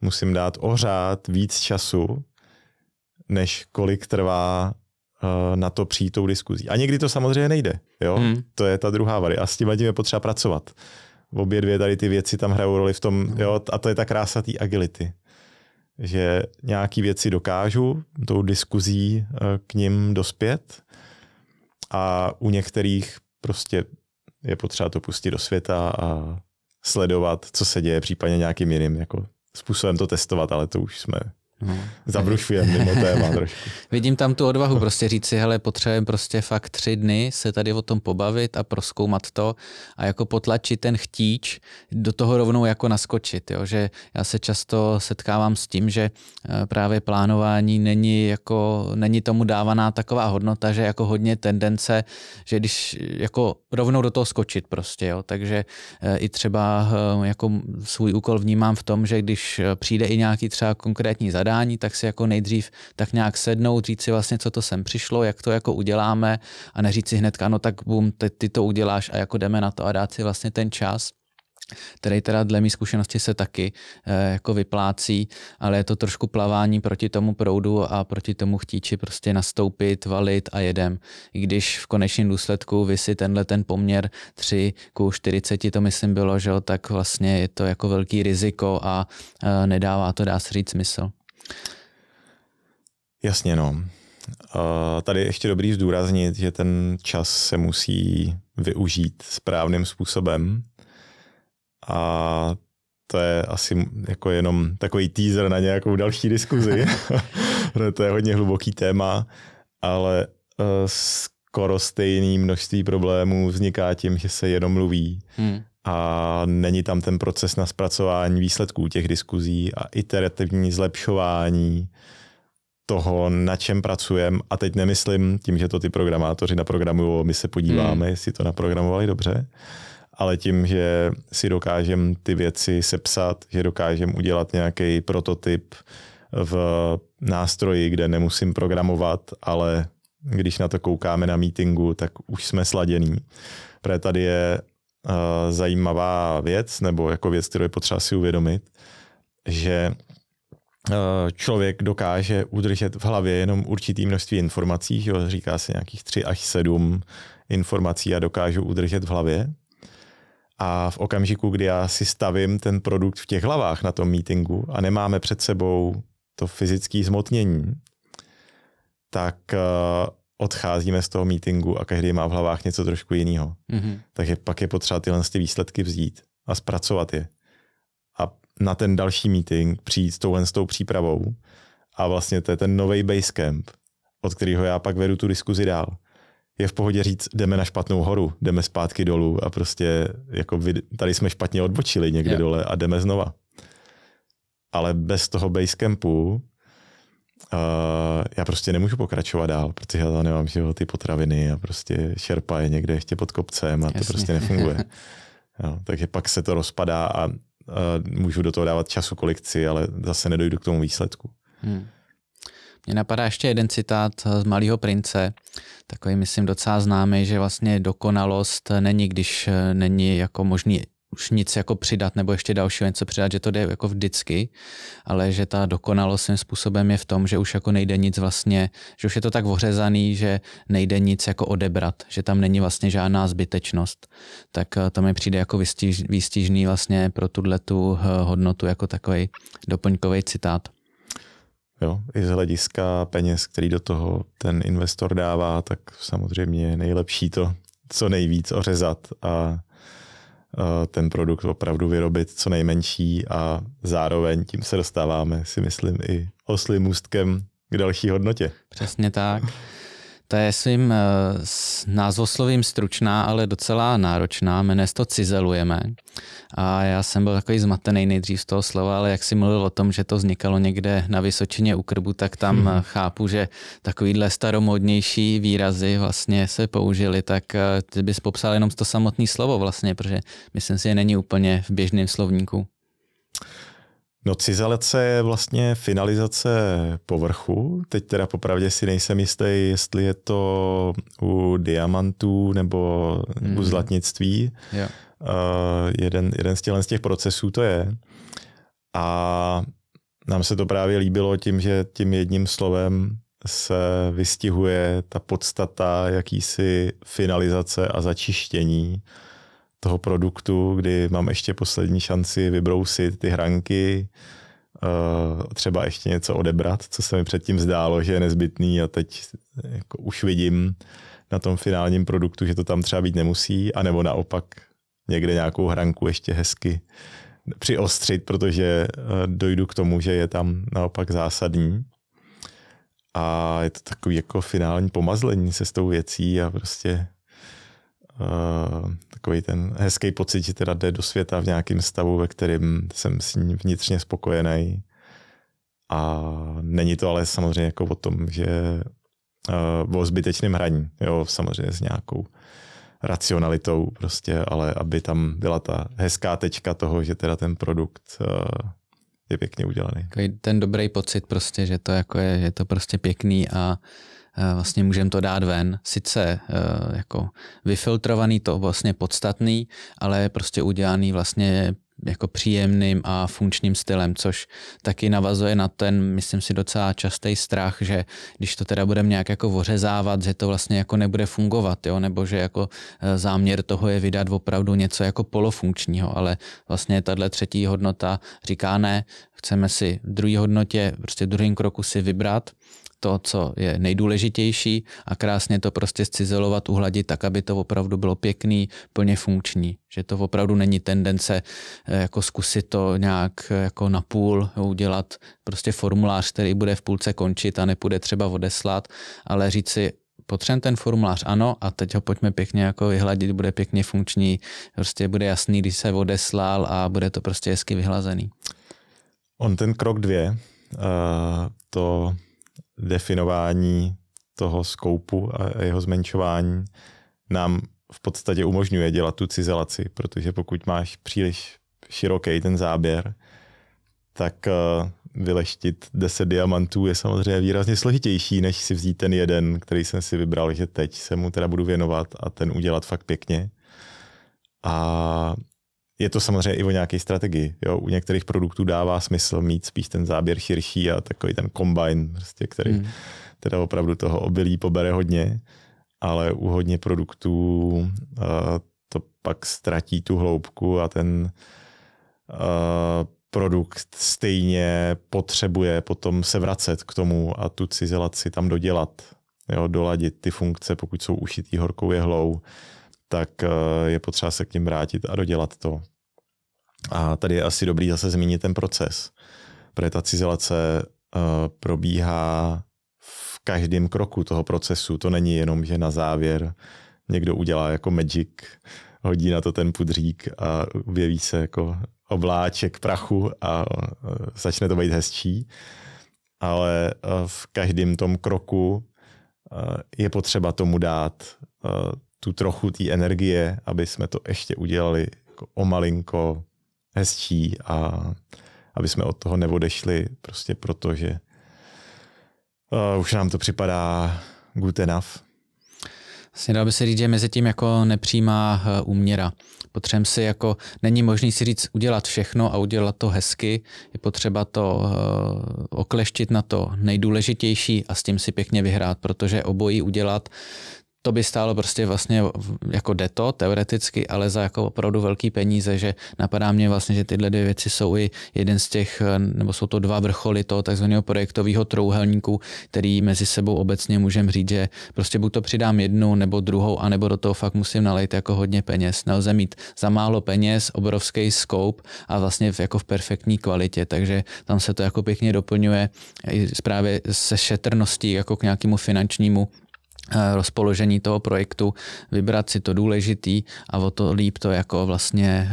musím dát ořád víc času, než kolik trvá uh, na to přijít tou diskuzí. A někdy to samozřejmě nejde. Jo? Hmm. To je ta druhá varianta. A s tím je potřeba pracovat. Obě dvě tady ty věci tam hrajou roli v tom, hmm. jo? A to je ta krása té agility. Že nějaký věci dokážu tou diskuzí uh, k nim dospět, a u některých prostě je potřeba to pustit do světa a sledovat, co se děje, případně nějakým jiným jako způsobem to testovat, ale to už jsme no. zabrušujeme mimo téma trošku. Vidím tam tu odvahu prostě říct si, hele, potřebujeme prostě fakt tři dny se tady o tom pobavit a prozkoumat to a jako potlačit ten chtíč, do toho rovnou jako naskočit, jo? Že já se často setkávám s tím, že právě plánování není jako, není tomu dávaná taková hodnota, že jako hodně tendence, že když jako rovnou do toho skočit prostě, jo? Takže i třeba jako svůj úkol vnímám v tom, že když přijde i nějaký třeba konkrétní zadání, tak si jako nejdřív tak nějak sednout, říct si vlastně, co to sem přišlo, jak to jako uděláme, a neříct si hnedka, no tak bum, ty, ty to uděláš a jako jdeme na to, a dát si vlastně ten čas, který teda dle mý zkušenosti se taky eh, jako vyplácí, ale je to trošku plavání proti tomu proudu a proti tomu chtíči prostě nastoupit, valit a jedem. I když v konečném důsledku vy si tenhle ten poměr tři ku čtyřiceti, to myslím bylo, že jo, tak vlastně je to jako velký riziko a eh, nedává to, dá se říct, smysl. Jasně, no. Tady ještě dobrý zdůraznit, že ten čas se musí využít správným způsobem, a to je asi jako jenom takový teaser na nějakou další diskuzi. To je hodně hluboký téma, ale skoro stejné množství problémů vzniká tím, že se jenom mluví. Hmm. A není tam ten proces na zpracování výsledků těch diskuzí a iterativní zlepšování toho, na čem pracujeme. A teď nemyslím tím, že to ty programátoři naprogramují, my se podíváme, hmm. jestli to naprogramovali dobře, ale tím, že si dokážeme ty věci sepsat, že dokážeme udělat nějaký prototyp v nástroji, kde nemusím programovat, ale když na to koukáme na meetingu, tak už jsme sladění. Protože tady je zajímavá věc, nebo jako věc, kterou je potřeba si uvědomit, že člověk dokáže udržet v hlavě jenom určitý množství informací, že říká se nějakých tři až sedm informací a dokážu udržet v hlavě. A v okamžiku, kdy já si stavím ten produkt v těch hlavách na tom meetingu a nemáme před sebou to fyzické zmotnění, tak odcházíme z toho meetingu a každý má v hlavách něco trošku jiného. Mm-hmm. Takže pak je potřeba tyhle výsledky vzít a zpracovat je. A na ten další meeting přijít s touhle s tou přípravou. A vlastně to je ten nový basecamp, od kterého já pak vedu tu diskuzi dál. Je v pohodě říct, jdeme na špatnou horu, jdeme zpátky dolů a prostě jako vy, tady jsme špatně odbočili někde yeah. dole a jdeme znova. Ale bez toho basecampu uh, já prostě nemůžu pokračovat dál, protože já tam nemám žeho, ty potraviny a prostě šerpa je někde ještě pod kopcem a Jasně. to prostě nefunguje. Jo, takže pak se to rozpadá a uh, můžu do toho dávat času kolik chci, ale zase nedojdu k tomu výsledku. Hmm. Mně napadá ještě jeden citát z Malého prince, takový myslím docela známý, že vlastně dokonalost není, když není jako možný už nic jako přidat nebo ještě dalšího něco přidat, že to jde jako vždycky, ale že ta dokonalost svým způsobem je v tom, že už jako nejde nic vlastně, že už je to tak ořezaný, že nejde nic jako odebrat, že tam není vlastně žádná zbytečnost. Tak to mi přijde jako výstiž, výstižný vlastně pro tuhletu hodnotu jako takový doplňkový citát. Jo, i z hlediska peněz, který do toho ten investor dává, tak samozřejmě je nejlepší to co nejvíc ořezat a ten produkt opravdu vyrobit co nejmenší a zároveň tím se dostáváme, si myslím, i oslím můstkem k další hodnotě. Přesně tak. To je svým názvoslovím stručná, ale docela náročná. Jmenuje se to cizelujeme. A já jsem byl takový zmatený nejdřív z toho slova, ale jak si mluvil o tom, že to vznikalo někde na Vysočině u Krbu, tak tam hmm. chápu, že takovýhle staromodnější výrazy vlastně se použili. Tak ty bys popsal jenom to samotné slovo vlastně, protože myslím si, že není úplně v běžném slovníku. No cizalece je vlastně finalizace povrchu. Teď teda popravdě si nejsem jistý, jestli je to u diamantů nebo mm. u zlatnictví. Yeah. Uh, jeden, jeden z těch, z těch procesů to je. A nám se to právě líbilo tím, že tím jedním slovem se vystihuje ta podstata jakýsi finalizace a začištění toho produktu, kdy mám ještě poslední šanci vybrousit ty hranky, třeba ještě něco odebrat, co se mi předtím zdálo, že je nezbytný a teď jako už vidím na tom finálním produktu, že to tam třeba být nemusí, anebo naopak někde nějakou hranku ještě hezky přiostřit, protože dojdu k tomu, že je tam naopak zásadní. A je to takový jako finální pomazlení se s tou věcí a prostě Uh, takový ten hezký pocit, že teda jde do světa v nějakém stavu, ve kterém jsem s ním vnitřně spokojený. A není to ale samozřejmě jako o tom, že uh, o zbytečném hraní, jo, samozřejmě s nějakou racionalitou prostě, ale aby tam byla ta hezká tečka toho, že teda ten produkt uh, je pěkně udělaný. Ten dobrý pocit prostě, že to jako je, je to prostě pěkný a vlastně můžeme to dát ven. Sice jako vyfiltrovaný, to vlastně podstatný, ale prostě udělaný vlastně jako příjemným a funkčním stylem, což taky navazuje na ten, myslím si, docela častý strach, že když to teda budeme nějak jako ořezávat, že to vlastně jako nebude fungovat, jo? Nebo že jako záměr toho je vydat opravdu něco jako polofunkčního, ale vlastně tato třetí hodnota říká ne, chceme si v druhé hodnotě, prostě v druhém kroku si vybrat to, co je nejdůležitější a krásně to prostě zcizelovat, uhladit tak, aby to opravdu bylo pěkný, plně funkční. Že to opravdu není tendence jako zkusit to nějak jako napůl udělat, prostě formulář, který bude v půlce končit a nepůjde třeba odeslat, ale říct si, potřebujeme ten formulář, ano, a teď ho pojďme pěkně jako vyhladit, bude pěkně funkční, prostě bude jasný, když se odeslal a bude to prostě hezky vyhlazený. On ten krok dvě, uh, to definování toho skoupu a jeho zmenšování nám v podstatě umožňuje dělat tu cizelaci, protože pokud máš příliš široký ten záběr, tak vyleštit deset diamantů je samozřejmě výrazně složitější, než si vzít ten jeden, který jsem si vybral, že teď se mu teda budu věnovat a ten udělat fakt pěkně. A je to samozřejmě i o nějaké strategii. Jo? U některých produktů dává smysl mít spíš ten záběr širší a takový ten kombajn, prostě, který hmm. teda opravdu toho obilí pobere hodně, ale u hodně produktů uh, to pak ztratí tu hloubku a ten uh, produkt stejně potřebuje potom se vracet k tomu a tu cizelaci tam dodělat. Jo, doladit ty funkce, pokud jsou ušitý horkou jehlou, tak je potřeba se k nim vrátit a dodělat to. A tady je asi dobrý zase zmínit ten proces, protože ta cizelace probíhá v každém kroku toho procesu. To není jenom, že na závěr někdo udělá jako magic, hodí na to ten pudřík a objeví se jako obláček prachu a začne to být hezčí. Ale v každém tom kroku je potřeba tomu dát tu trochu té energie, aby jsme to ještě udělali jako o malinko hezčí a aby jsme od toho neodešli, prostě protože už nám to připadá good enough. Vlastně dalo by se říct, že mezi tím jako nepřímá úměra. Potřebujeme si jako, není možný si říct udělat všechno a udělat to hezky, je potřeba to okleštit na to nejdůležitější a s tím si pěkně vyhrát, protože obojí udělat, to by stálo prostě vlastně jako deto teoreticky, ale za jako opravdu velký peníze, že napadá mě vlastně, že tyhle dvě věci jsou i jeden z těch, nebo jsou to dva vrcholy toho takzvaného projektového trouhelníku, který mezi sebou obecně můžeme říct, že prostě buď to přidám jednu nebo druhou, anebo do toho fakt musím nalejt jako hodně peněz. Nelze mít za málo peněz, obrovský scope a vlastně jako v perfektní kvalitě, takže tam se to jako pěkně doplňuje i právě se šetrností jako k nějakému finančnímu rozpoložení toho projektu, vybrat si to důležitý a o to líp to jako vlastně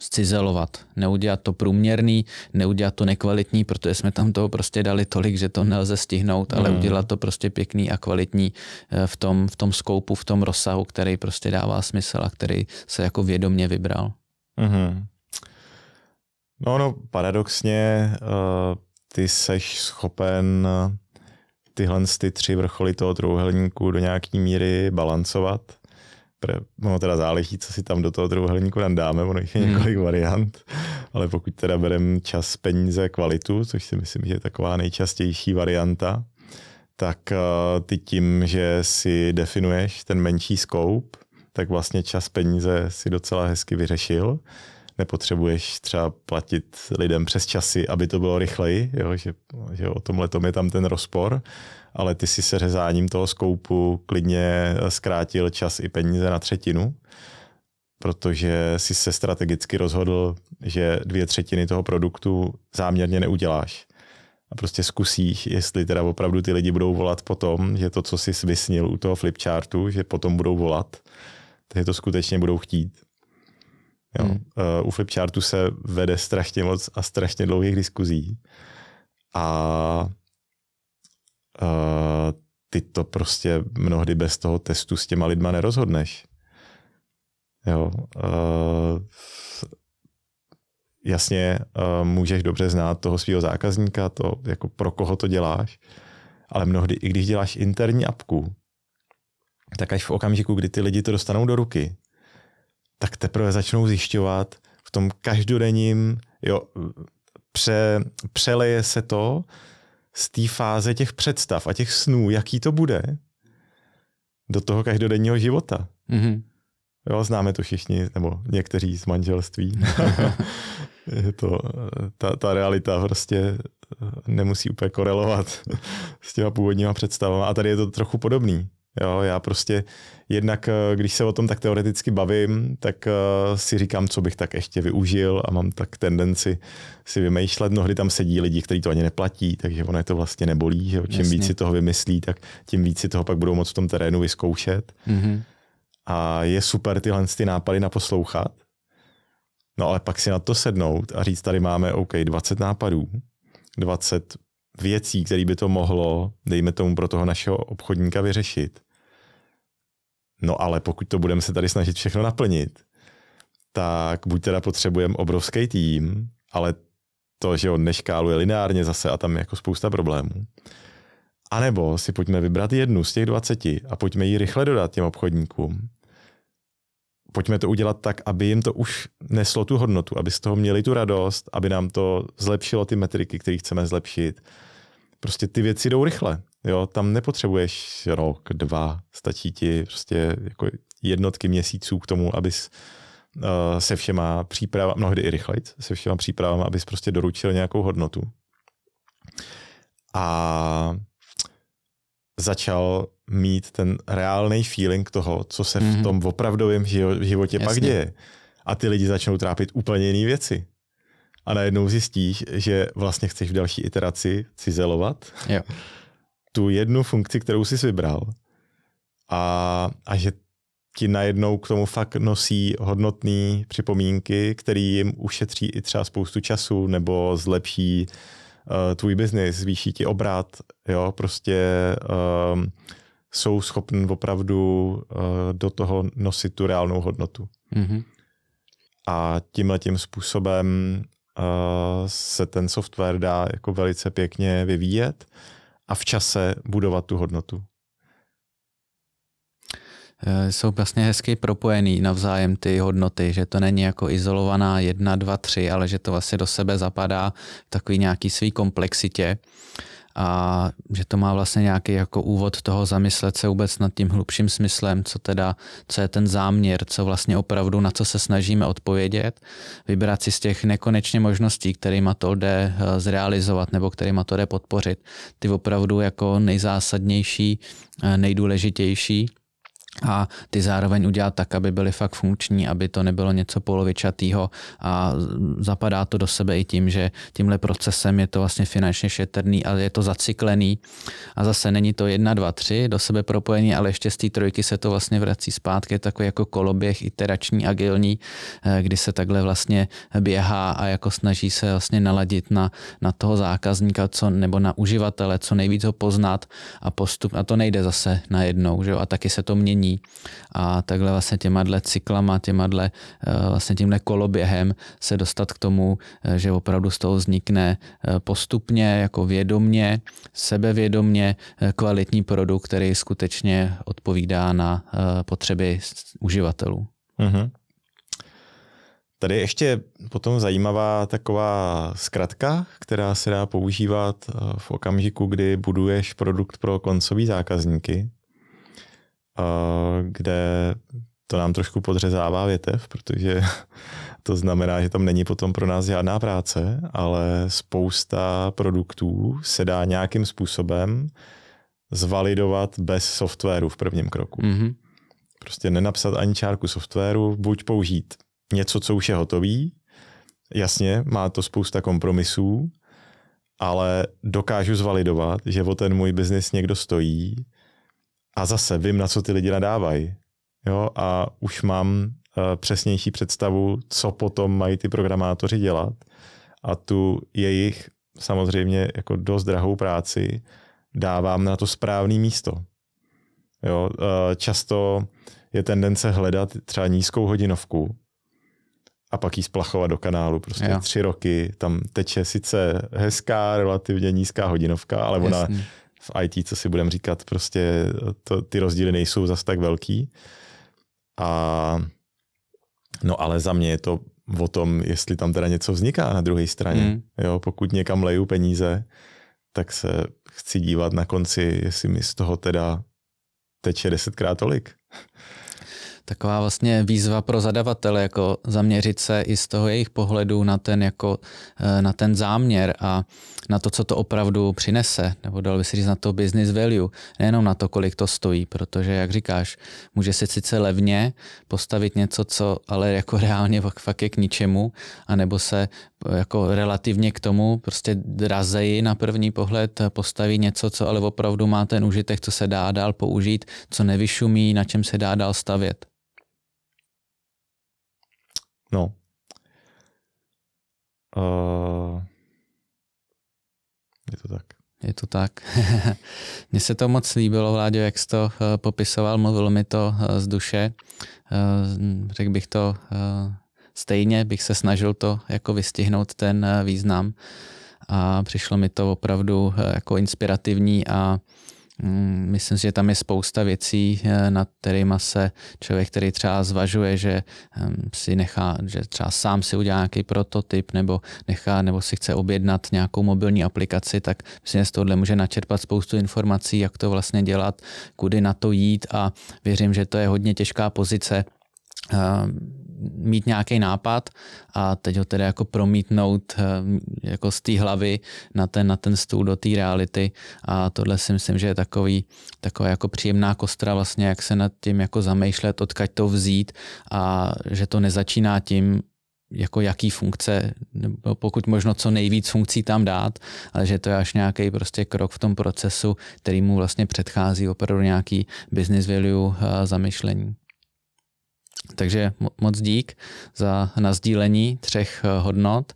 zcizelovat. Neudělat to průměrný, neudělat to nekvalitní, protože jsme tam toho prostě dali tolik, že to nelze stihnout, ale hmm. udělat to prostě pěkný a kvalitní v tom, v tom skoupu, v tom rozsahu, který prostě dává smysl a který se jako vědomě vybral. Hmm. No, no, paradoxně ty seš schopen tyhle ty tři vrcholy toho trouhelníku do nějaký míry balancovat. Ono teda záleží, co si tam do toho trouhelníku nadáme, ono jich je několik variant, ale pokud teda bereme čas, peníze, kvalitu, což si myslím, že je taková nejčastější varianta, tak ty tím, že si definuješ ten menší scope, tak vlastně čas, peníze si docela hezky vyřešil. Nepotřebuješ třeba platit lidem přes časy, aby to bylo rychleji, jo? Že, že o tomhletom je tam ten rozpor, ale ty si se řezáním toho skoupu klidně zkrátil čas i peníze na třetinu, protože si se strategicky rozhodl, že dvě třetiny toho produktu záměrně neuděláš. A prostě zkusíš, jestli teda opravdu ty lidi budou volat potom, že to, co jsi vysnil u toho flipchartu, že potom budou volat, takže to skutečně budou chtít. Jo. Hmm. Uh, u flipchartu se vede strašně moc a strašně dlouhých diskuzí a uh, ty to prostě mnohdy bez toho testu s těma lidma nerozhodneš. Jo. Uh, jasně, uh, můžeš dobře znát toho svého zákazníka, to, jako pro koho to děláš, ale mnohdy, i když děláš interní apku, tak až v okamžiku, kdy ty lidi to dostanou do ruky, tak teprve začnou zjišťovat v tom každodenním, jo, pře, přeleje se to z té fáze těch představ a těch snů, jaký to bude, do toho každodenního života. Mm-hmm. Jo, známe to všichni, nebo někteří z manželství. Je to, ta, ta realita prostě nemusí úplně korelovat s těma původníma představama. A tady je to trochu podobný. Jo, já prostě jednak, když se o tom tak teoreticky bavím, tak si říkám, co bych tak ještě využil a mám tak tendenci si vymýšlet. Mnohdy tam sedí lidi, kteří to ani neplatí, takže ono je to vlastně nebolí, že čím víc si toho vymyslí, tak tím víc si toho pak budou moc v tom terénu vyzkoušet. Mm-hmm. A je super tyhle ty nápady naposlouchat, no ale pak si na to sednout a říct, tady máme OK, dvacet nápadů, dvacet věcí, které by to mohlo, dejme tomu, pro toho našeho obchodníka vyřešit. No ale pokud to budeme se tady snažit všechno naplnit, tak buď teda potřebujeme obrovský tým, ale to, že on neškáluje lineárně zase a tam je jako spousta problémů. A nebo si pojďme vybrat jednu z těch dvaceti a pojďme ji rychle dodat těm obchodníkům. Pojďme to udělat tak, aby jim to už neslo tu hodnotu, aby z toho měli tu radost, aby nám to zlepšilo ty metriky, které chceme zlepšit. Prostě ty věci jdou rychle. Jo? Tam nepotřebuješ rok, dva, stačí ti prostě jako jednotky měsíců k tomu, abys uh, se všema přípravám, mnohdy i rychlejc, se všema přípravám, abys prostě doručil nějakou hodnotu. A začal mít ten reálný feeling toho, co se mm-hmm. v tom opravdovém životě Jasně. pak děje. A ty lidi začnou trápit úplně jiné věci. A najednou zjistíš, že vlastně chceš v další iteraci cizelovat jo. tu jednu funkci, kterou jsi vybral. A, a že ti najednou k tomu fakt nosí hodnotné připomínky, které jim ušetří i třeba spoustu času, nebo zlepší uh, tvůj biznis, zvýší ti obrat. Jo? Prostě um, jsou schopni opravdu uh, do toho nosit tu reálnou hodnotu. Mm-hmm. A tímhletím způsobem uh, se ten software dá jako velice pěkně vyvíjet a v čase budovat tu hodnotu. Jsou vlastně hezky propojený navzájem ty hodnoty, že to není jako izolovaná jedna, dva, tři, ale že to vlastně do sebe zapadá v takový nějaký svý komplexitě a že to má vlastně nějaký jako úvod toho zamyslet se vůbec nad tím hlubším smyslem, co teda, co je ten záměr, co vlastně opravdu, na co se snažíme odpovědět, vybrat si z těch nekonečně možností, kterýma to jde zrealizovat nebo kterýma to jde podpořit, ty opravdu jako nejzásadnější, nejdůležitější. A ty zároveň udělat tak, aby byly fakt funkční, aby to nebylo něco polovičatýho a zapadá to do sebe i tím, že tímhle procesem je to vlastně finančně šetrný, ale je to zacyklený a zase není to jedna, dva, tři do sebe propojení, ale ještě z té trojky se to vlastně vrací zpátky, je takový jako koloběh iterační, agilní, kdy se takhle vlastně běhá a jako snaží se vlastně naladit na, na toho zákazníka co, nebo na uživatele, co nejvíc ho poznat a postup, a to nejde zase najednou, že jo? A taky se to mění. A takhle vlastně těma dle cyklama, těma dle vlastně tímhle koloběhem se dostat k tomu, že opravdu z toho vznikne postupně, jako vědomně, sebevědomně kvalitní produkt, který skutečně odpovídá na potřeby uživatelů. Mm-hmm. Tady je ještě potom zajímavá taková zkratka, která se dá používat v okamžiku, kdy buduješ produkt pro koncový zákazníky. Kde to nám trošku podřezává větev, protože to znamená, že tam není potom pro nás žádná práce, ale spousta produktů se dá nějakým způsobem zvalidovat bez softwaru v prvním kroku. Mm-hmm. Prostě nenapsat ani čárku softwaru, buď použít něco, co už je hotový, jasně, má to spousta kompromisů, ale dokážu zvalidovat, že o ten můj biznis někdo stojí, a zase vím, na co ty lidi nadávají. Jo? A už mám uh, přesnější představu, co potom mají ty programátoři dělat. A tu jejich samozřejmě jako dost drahou práci dávám na to správné místo. Jo? Uh, často je tendence hledat třeba nízkou hodinovku a pak ji splachovat do kanálu. Prostě jo. Tři roky tam teče sice hezká, relativně nízká hodinovka, ale Jasný. Ona... v í té, co si budeme říkat, prostě to, ty rozdíly nejsou zas tak velký. A, no ale za mě je to o tom, jestli tam teda něco vzniká na druhé straně. Mm. Jo, pokud někam leju peníze, tak se chci dívat na konci, jestli mi z toho teda teče desetkrát tolik. Taková vlastně výzva pro zadavatele, jako zaměřit se i z toho jejich pohledu na ten, jako, na ten záměr a na to, co to opravdu přinese, nebo dal by si říct na to business value, nejenom na to, kolik to stojí, protože, jak říkáš, může si sice levně postavit něco, co ale jako reálně fakt je k ničemu, anebo se jako relativně k tomu prostě drazeji na první pohled postaví něco, co ale opravdu má ten užitek, co se dá dál použít, co nevyšumí, na čem se dá dál stavět. No. Uh, je to tak. Je to tak. Mně se to moc líbilo, Vláďo, jak jsi to popisoval, mluvilo mi to z duše. Řekl bych to stejně, bych se snažil to jako vystihnout ten význam a přišlo mi to opravdu jako inspirativní a Myslím si, že tam je spousta věcí, nad kterými se člověk, který třeba zvažuje, že si nechá, že třeba sám si udělá nějaký prototyp nebo nechá, nebo si chce objednat nějakou mobilní aplikaci, tak myslím, že z tohohle může načerpat spoustu informací, jak to vlastně dělat, kudy na to jít, a věřím, že to je hodně těžká pozice mít nějaký nápad a teď ho tedy jako promítnout jako z té hlavy na ten, na ten stůl do té reality, a tohle si myslím, že je takový, taková jako příjemná kostra vlastně, jak se nad tím jako zamýšlet, odkud to vzít, a že to nezačíná tím, jako jaký funkce, nebo pokud možno co nejvíc funkcí tam dát, ale že to je až nějaký prostě krok v tom procesu, který mu vlastně předchází opravdu nějaký business value zamyšlení. Takže moc dík za nasdílení třech hodnot.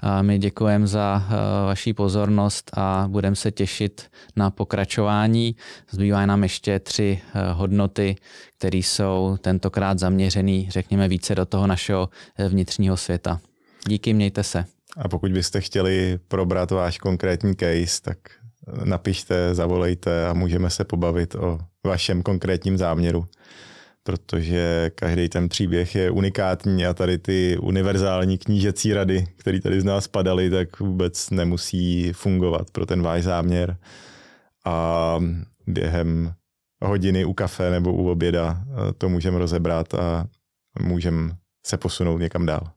A my děkujeme za vaši pozornost a budeme se těšit na pokračování. Zbývá nám ještě tři hodnoty, které jsou tentokrát zaměřené, řekněme, více do toho našeho vnitřního světa. Díky, mějte se. A pokud byste chtěli probrat váš konkrétní case, tak napište, zavolejte a můžeme se pobavit o vašem konkrétním záměru, protože každý ten příběh je unikátní a tady ty univerzální knížecí rady, které tady z nás padaly, tak vůbec nemusí fungovat pro ten váš záměr. A během hodiny u kafe nebo u oběda to můžeme rozebrat a můžeme se posunout někam dál.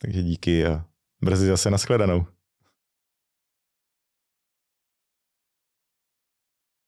Takže díky a brzy zase, nashledanou.